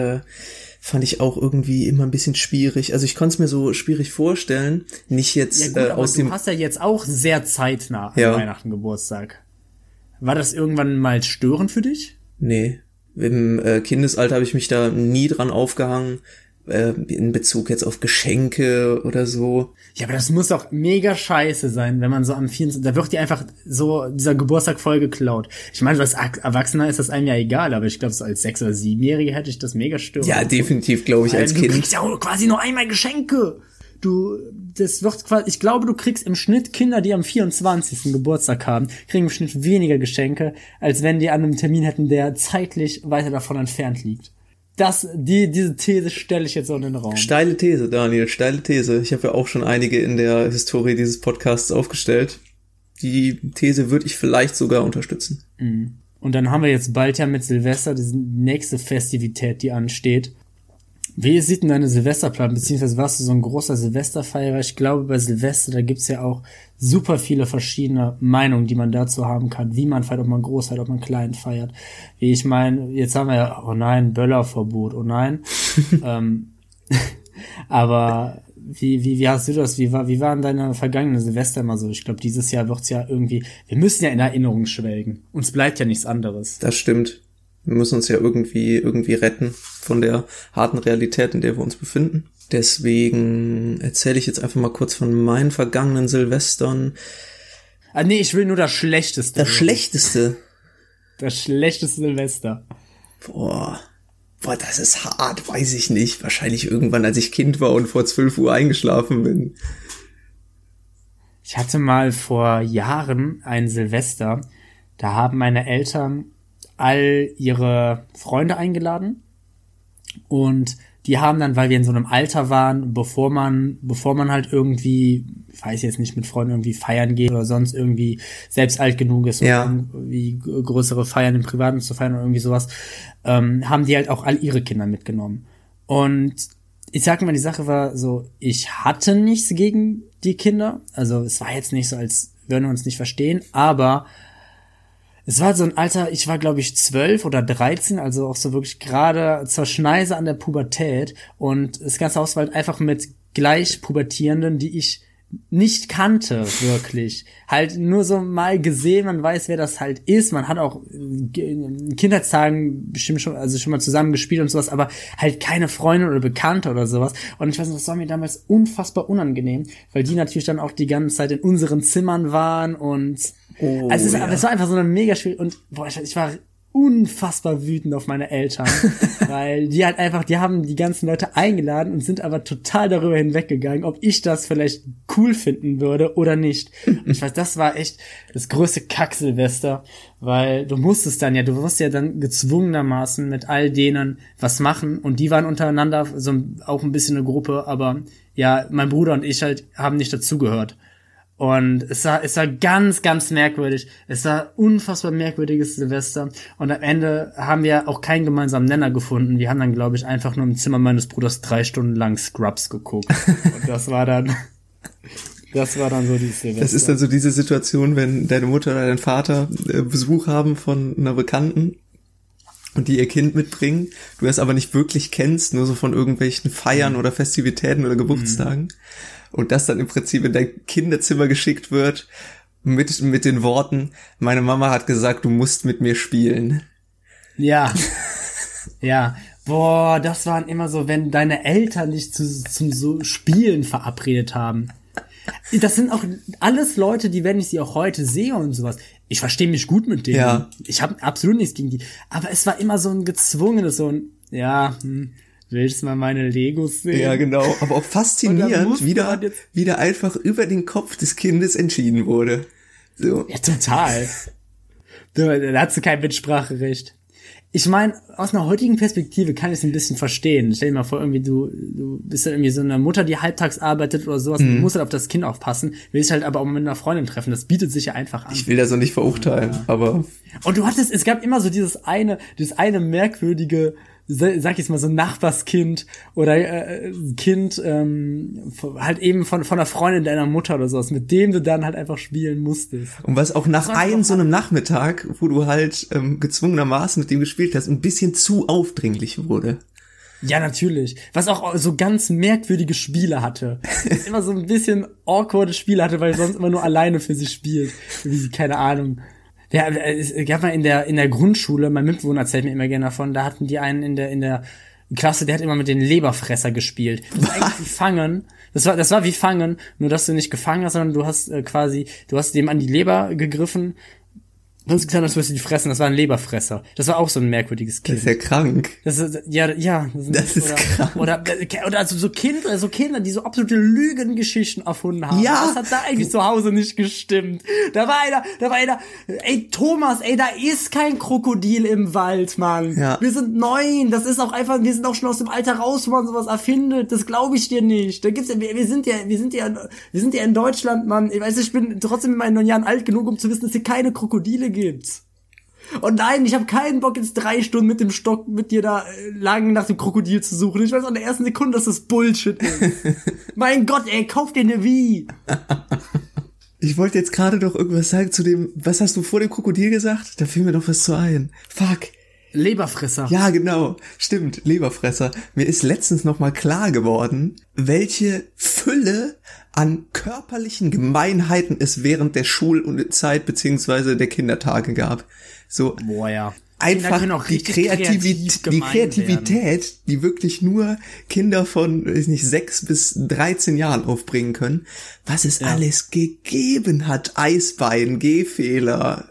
auch irgendwie immer ein bisschen schwierig. Also ich konnte es mir so schwierig vorstellen. Nicht jetzt ja gut, aber aus dem. Du hast ja jetzt auch sehr zeitnah an Weihnachten Geburtstag. War das irgendwann mal störend für dich? Nee, im Kindesalter habe ich mich da nie dran aufgehangen, in Bezug jetzt auf Geschenke oder so. Ja, aber das muss doch mega scheiße sein, wenn man so am 24. Da wird dir einfach so dieser Geburtstag voll geklaut. Ich meine, als Erwachsener ist das einem ja egal, aber ich glaube, so als 6- oder 7-Jährige hätte ich das mega störend. Ja, definitiv, glaube ich, als Kind. Du kriegst ja auch quasi nur einmal Geschenke. Ich glaube, du kriegst im Schnitt Kinder, die am 24. Geburtstag haben, kriegen im Schnitt weniger Geschenke, als wenn die an einem Termin hätten, der zeitlich weiter davon entfernt liegt. Diese These stelle ich jetzt auch in den Raum. Steile These, Daniel, steile These. Ich habe ja auch schon einige in der Historie dieses Podcasts aufgestellt. Die These würde ich vielleicht sogar unterstützen. Und dann haben wir jetzt bald ja mit Silvester die nächste Festivität, die ansteht. Wie sieht denn deine Silvesterplan, beziehungsweise warst du so ein großer Silvesterfeierer? Ich glaube, bei Silvester, da gibt's ja auch super viele verschiedene Meinungen, die man dazu haben kann, wie man feiert, ob man groß feiert, ob man klein feiert. Wie ich meine, jetzt haben wir ja, oh nein, Böllerverbot, oh nein. Aber wie hast du das? Wie waren deine vergangenen Silvester mal so? Ich glaube, dieses Jahr wird's ja irgendwie, wir müssen ja in Erinnerung schwelgen. Uns bleibt ja nichts anderes. Das stimmt. Wir müssen uns ja irgendwie retten von der harten Realität, in der wir uns befinden. Deswegen erzähle ich jetzt einfach mal kurz von meinen vergangenen Silvestern. Ah nee, ich will nur das Schlechteste. Das schlechteste Silvester. Boah, das ist hart, weiß ich nicht. Wahrscheinlich irgendwann, als ich Kind war und vor 12 Uhr eingeschlafen bin. Ich hatte mal vor Jahren ein Silvester. Da haben meine Eltern all ihre Freunde eingeladen und die haben dann, weil wir in so einem Alter waren, bevor man halt irgendwie, ich weiß jetzt nicht, mit Freunden irgendwie feiern geht oder sonst irgendwie selbst alt genug ist, um irgendwie größere Feiern im Privaten zu feiern oder irgendwie sowas, haben die halt auch all ihre Kinder mitgenommen. Und ich sag mal, die Sache war so, ich hatte nichts gegen die Kinder, also es war jetzt nicht so, als würden wir uns nicht verstehen, aber es war so ein Alter, ich war glaube ich 12 oder 13, also auch so wirklich gerade zur Schneise an der Pubertät und das ganze Haus war halt einfach mit gleich Pubertierenden, die ich nicht kannte, wirklich. Halt nur so mal gesehen, man weiß, wer das halt ist, man hat auch in Kindheitstagen bestimmt schon mal zusammen gespielt und sowas, aber halt keine Freunde oder Bekannte oder sowas. Und ich weiß nicht, das war mir damals unfassbar unangenehm, weil die natürlich dann auch die ganze Zeit in unseren Zimmern waren und es war einfach so eine mega Spiel und boah, ich war unfassbar wütend auf meine Eltern, weil die halt einfach, die haben die ganzen Leute eingeladen und sind aber total darüber hinweggegangen, ob ich das vielleicht cool finden würde oder nicht. Und ich weiß, das war echt das größte Kack-Silvester, weil du musst ja dann gezwungenermaßen mit all denen was machen und die waren untereinander so auch ein bisschen eine Gruppe, aber ja, mein Bruder und ich halt haben nicht dazugehört. Und es war ganz, ganz merkwürdig. Es war unfassbar merkwürdiges Silvester. Und am Ende haben wir auch keinen gemeinsamen Nenner gefunden. Wir haben dann, glaube ich, einfach nur im Zimmer meines Bruders 3 Stunden lang Scrubs geguckt. Und das war dann so dieses Silvester. Das ist dann so diese Situation, wenn deine Mutter oder dein Vater Besuch haben von einer Bekannten. und die ihr Kind mitbringen, du es aber nicht wirklich kennst, nur so von irgendwelchen Feiern oder Festivitäten oder Geburtstagen und das dann im Prinzip in dein Kinderzimmer geschickt wird mit den Worten, meine Mama hat gesagt, du musst mit mir spielen. Ja, ja. Boah, das waren immer so, wenn deine Eltern dich zum so Spielen verabredet haben. Das sind auch alles Leute, die, wenn ich sie auch heute sehe und sowas, ich verstehe mich gut mit denen. Ja. Ich habe absolut nichts gegen die. Aber es war immer so ein gezwungenes, so ein, ja, willst mal meine Legos sehen? Ja, genau. Aber auch faszinierend, wieder einfach über den Kopf des Kindes entschieden wurde. So. Ja, total. Da hast du kein Mitspracherecht. Ich meine, aus einer heutigen Perspektive kann ich es ein bisschen verstehen. Stell dir mal vor, irgendwie du bist dann irgendwie so eine Mutter, die halbtags arbeitet oder sowas und du musst halt auf das Kind aufpassen, willst halt aber auch mit einer Freundin treffen. Das bietet sich ja einfach an. Ich will das auch nicht verurteilen, aber... Und es gab immer so dieses eine merkwürdige, sag ich jetzt mal, so ein Nachbarskind oder Kind halt eben von einer Freundin deiner Mutter oder sowas, mit dem du dann halt einfach spielen musstest. Und was auch nach einem Nachmittag, wo du halt gezwungenermaßen mit dem gespielt hast, ein bisschen zu aufdringlich wurde. Ja, natürlich. Was auch so ganz merkwürdige Spiele hatte. Immer so ein bisschen awkwarde Spiele hatte, weil sie sonst immer nur alleine für sie spielt. Wie, keine Ahnung. Ja, es gab mal in der Grundschule, mein Mitbewohner erzählt mir immer gerne davon, da hatten die einen in der Klasse, der hat immer mit den Leberfresser gespielt. Das war eigentlich wie Fangen. Das war wie Fangen, nur dass du nicht gefangen hast, sondern du hast quasi dem an die Leber gegriffen. Du hast gesagt, das wirst du die fressen, das war ein Leberfresser. Das war auch so ein merkwürdiges Kind. Das ist ja krank. Das ist krank. Oder also so Kinder, die so absolute Lügengeschichten erfunden haben. Ja. Das hat da eigentlich zu Hause nicht gestimmt. Da war einer, ey Thomas, da ist kein Krokodil im Wald, Mann. Ja. Wir sind 9, das ist auch einfach, wir sind auch schon aus dem Alter raus, wo man sowas erfindet. Das glaube ich dir nicht. Da gibt's ja, wir sind ja in Deutschland, Mann. Ich weiß, ich bin trotzdem in meinen 9 Jahren alt genug, um zu wissen, dass hier keine Krokodile gibt's. Und nein, ich habe keinen Bock, jetzt 3 Stunden mit dem Stock mit dir da lang nach dem Krokodil zu suchen. Ich weiß an der ersten Sekunde, dass das Bullshit ist. Mein Gott, ey, kauf dir eine Wii. Ich wollte jetzt gerade doch irgendwas sagen zu dem, was hast du vor dem Krokodil gesagt? Da fiel mir doch was zu ein. Fuck. Leberfresser. Ja, genau. Stimmt, Leberfresser. Mir ist letztens nochmal klar geworden, welche Fülle an körperlichen Gemeinheiten es während der Schulzeit bzw. der Kindertage gab. So, boah, ja. Einfach auch die Kreativität, die wirklich nur Kinder von, weiß nicht, 6 bis 13 Jahren aufbringen können. Was es alles gegeben hat. Eisbein, Gehfehler,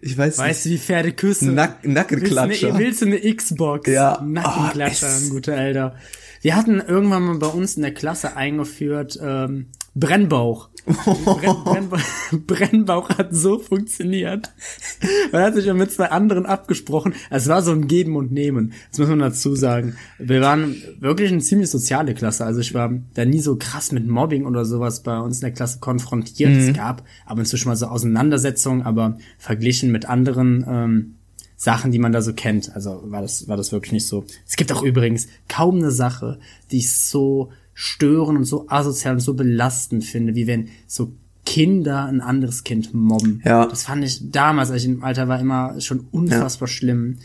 ich weiß nicht. Weißt du, die Pferde küssen? Nackenklatscher. Willst du eine Xbox? Ja. Nackenklatscher, guter Alter. Wir hatten irgendwann mal bei uns in der Klasse eingeführt, Brennbauch. Brennbauch hat so funktioniert. Man hat sich ja mit 2 anderen abgesprochen. Es war so ein Geben und Nehmen. Das muss man dazu sagen. Wir waren wirklich eine ziemlich soziale Klasse. Also ich war da nie so krass mit Mobbing oder sowas bei uns in der Klasse konfrontiert. Es gab aber inzwischen mal so Auseinandersetzungen, aber verglichen mit anderen Sachen, die man da so kennt. Also war das wirklich nicht so. Es gibt auch übrigens kaum eine Sache, die ich so störend und so asozial und so belastend finde, wie wenn so Kinder ein anderes Kind mobben. Ja. Das fand ich damals, als ich im Alter war, immer schon unfassbar schlimm.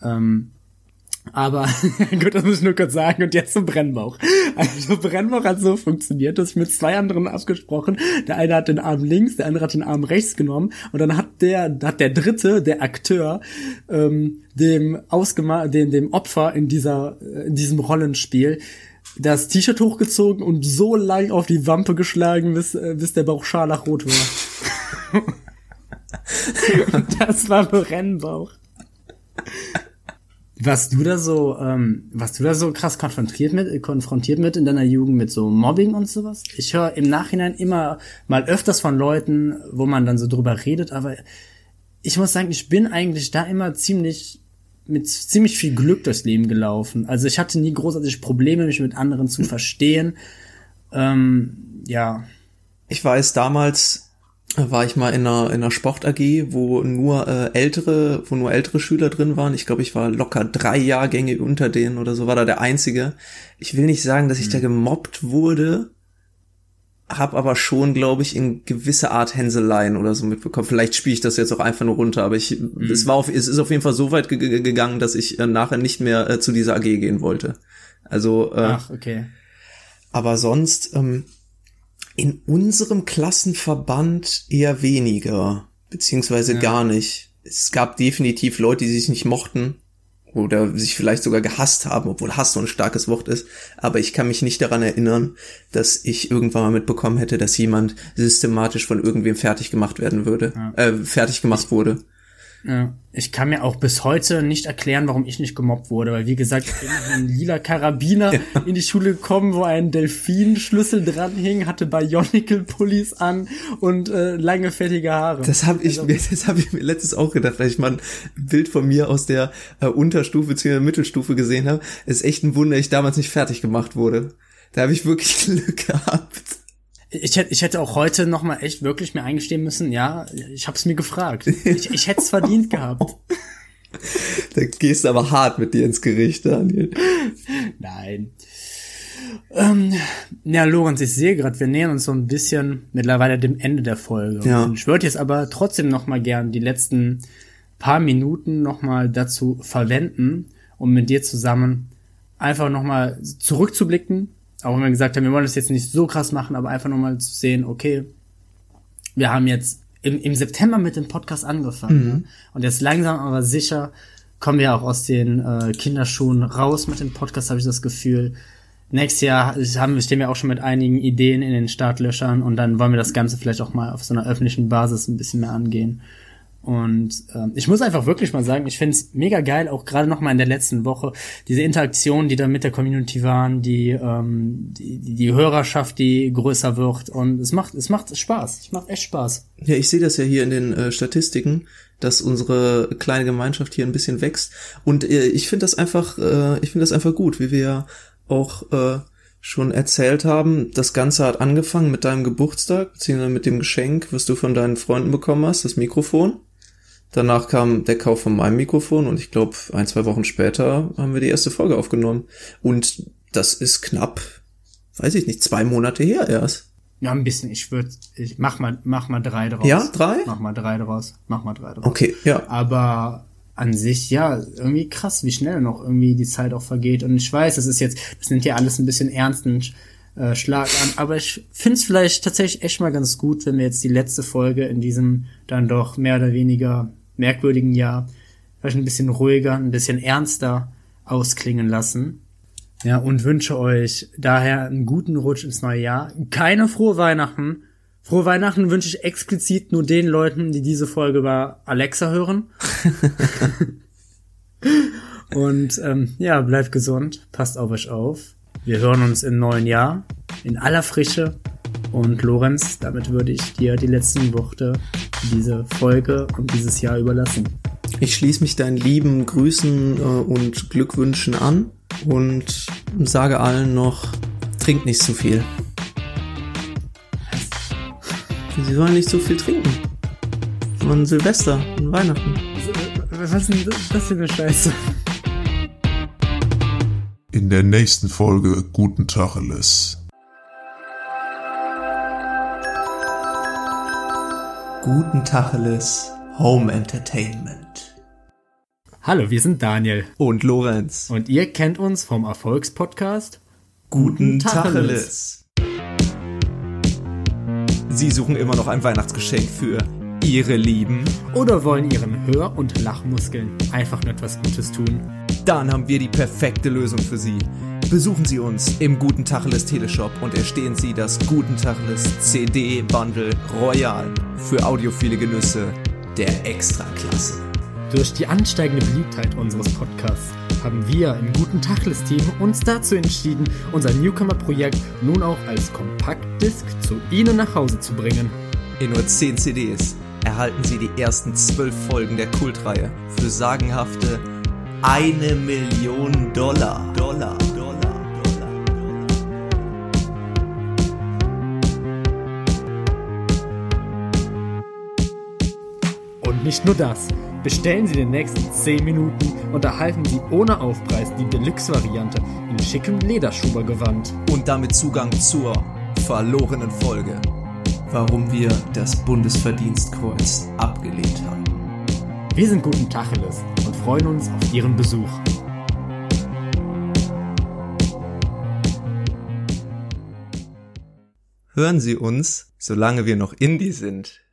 Aber gut, das muss ich nur kurz sagen. Und jetzt zum Brennbauch. Also Brennbauch hat so funktioniert, dass ich mit 2 anderen abgesprochen. Der eine hat den Arm links, der andere hat den Arm rechts genommen. Und dann hat der Dritte, der Akteur, dem Opfer in diesem Rollenspiel das T-Shirt hochgezogen und so lang auf die Wampe geschlagen, bis der Bauch scharlachrot war. Und das war Brennbauch. Was du da so krass konfrontiert mit in deiner Jugend mit so Mobbing und sowas? Ich höre im Nachhinein immer mal öfters von Leuten, wo man dann so drüber redet, aber ich muss sagen, ich bin eigentlich da immer mit ziemlich viel Glück durchs Leben gelaufen. Also ich hatte nie großartig Probleme, mich mit anderen zu verstehen. Ja. Ich weiß, damals war ich mal in einer Sport AG, wo nur ältere Schüler drin waren. Ich glaube, ich war locker 3 Jahrgänge unter denen oder so, war da der Einzige. Ich will nicht sagen, dass ich da gemobbt wurde, habe aber schon, glaube ich, in gewisser Art Hänseleien oder so mitbekommen. Vielleicht spiele ich das jetzt auch einfach nur runter, aber es ist auf jeden Fall so weit gegangen, dass ich nachher nicht mehr zu dieser AG gehen wollte. Also ach, okay. Aber sonst in unserem Klassenverband eher weniger, beziehungsweise gar nicht. Es gab definitiv Leute, die sich nicht mochten oder sich vielleicht sogar gehasst haben, obwohl Hass so ein starkes Wort ist, aber ich kann mich nicht daran erinnern, dass ich irgendwann mal mitbekommen hätte, dass jemand systematisch von irgendwem fertig gemacht wurde. Ich kann mir auch bis heute nicht erklären, warum ich nicht gemobbt wurde, weil wie gesagt, ich bin mit einem lila Karabiner in die Schule gekommen, wo ein Delfinschlüssel dran hing, hatte Bionicle-Pullis an und lange, fettige Haare. Das hab ich mir letztens auch gedacht, weil ich mal ein Bild von mir aus der Unterstufe bzw. Mittelstufe gesehen habe. Es ist echt ein Wunder, dass ich damals nicht fertig gemacht wurde. Da habe ich wirklich Glück gehabt. Ich hätte auch heute nochmal echt wirklich mir eingestehen müssen, ja, ich hab's mir gefragt. Ich hätte es verdient gehabt. Da gehst du aber hart mit dir ins Gericht, Daniel. Nein. Ja, Lorenz, ich sehe gerade, wir nähern uns so ein bisschen mittlerweile dem Ende der Folge. Ja. Und ich würde jetzt aber trotzdem nochmal gern die letzten paar Minuten nochmal dazu verwenden, um mit dir zusammen einfach nochmal zurückzublicken. Auch wenn wir gesagt haben, wir wollen das jetzt nicht so krass machen, aber einfach nochmal zu sehen, okay, wir haben jetzt im September mit dem Podcast angefangen. Mhm. Ne? Und jetzt langsam aber sicher kommen wir auch aus den Kinderschuhen raus mit dem Podcast, habe ich das Gefühl. Nächstes Jahr stehen wir auch schon mit einigen Ideen in den Startlöchern und dann wollen wir das Ganze vielleicht auch mal auf so einer öffentlichen Basis ein bisschen mehr angehen. Und ich muss einfach wirklich mal sagen, ich finde es mega geil, auch gerade nochmal in der letzten Woche, diese Interaktionen, die da mit der Community waren, die Hörerschaft, die größer wird. Und es macht Spaß. Es macht echt Spaß. Ja, ich sehe das ja hier in den Statistiken, dass unsere kleine Gemeinschaft hier ein bisschen wächst. Und ich finde das einfach gut, wie wir ja auch schon erzählt haben, das Ganze hat angefangen mit deinem Geburtstag, beziehungsweise mit dem Geschenk, was du von deinen Freunden bekommen hast, das Mikrofon. Danach kam der Kauf von meinem Mikrofon und ich glaube, 1-2 Wochen später haben wir die erste Folge aufgenommen. Und das ist knapp, weiß ich nicht, 2 Monate her erst. Ja, ein bisschen. Ich mach mal 3 draus. Ja, 3? Mach mal drei draus. Okay, ja. Aber an sich, ja, irgendwie krass, wie schnell noch irgendwie die Zeit auch vergeht. Und ich weiß, das nimmt ja alles ein bisschen ernsten Schlag an, aber ich finde es vielleicht tatsächlich echt mal ganz gut, wenn wir jetzt die letzte Folge in diesem dann doch mehr oder weniger merkwürdigen Jahr vielleicht ein bisschen ruhiger, ein bisschen ernster ausklingen lassen. Ja, und wünsche euch daher einen guten Rutsch ins neue Jahr. Keine frohe Weihnachten. Frohe Weihnachten wünsche ich explizit nur den Leuten, die diese Folge über Alexa hören. Und ja, bleibt gesund, passt auf euch auf. Wir hören uns im neuen Jahr in aller Frische. Und Lorenz, damit würde ich dir die letzten Worte für diese Folge und dieses Jahr überlassen. Ich schließe mich deinen lieben Grüßen und Glückwünschen an und sage allen noch, trinkt nicht zu viel. Sie sollen nicht so viel trinken. An Silvester und Weihnachten. Was ist denn das für eine Scheiße? In der nächsten Folge Guten Tacheles. Guten Tacheles Home Entertainment. Hallo, wir sind Daniel. Und Lorenz. Und ihr kennt uns vom Erfolgspodcast Guten Tacheles. Sie suchen immer noch ein Weihnachtsgeschenk für Ihre Lieben oder wollen Ihren Hör- und Lachmuskeln einfach nur etwas Gutes tun. Dann haben wir die perfekte Lösung für Sie. Besuchen Sie uns im Guten Tacheles Teleshop und erstehen Sie das Guten Tacheles CD Bundle Royal für audiophile Genüsse der Extraklasse. Durch die ansteigende Beliebtheit unseres Podcasts haben wir im Guten Tacheles-Team uns dazu entschieden, unser Newcomer-Projekt nun auch als Kompaktdisk zu Ihnen nach Hause zu bringen. In nur 10 CDs erhalten Sie die ersten 12 Folgen der Kultreihe für sagenhafte $1 Million. Und nicht nur das. Bestellen Sie in den nächsten 10 Minuten und erhalten Sie ohne Aufpreis die Deluxe-Variante in schickem Lederschubergewand. Und damit Zugang zur verlorenen Folge, warum wir das Bundesverdienstkreuz abgelehnt haben. Wir sind guten Tacheles und freuen uns auf Ihren Besuch. Hören Sie uns, solange wir noch Indie sind.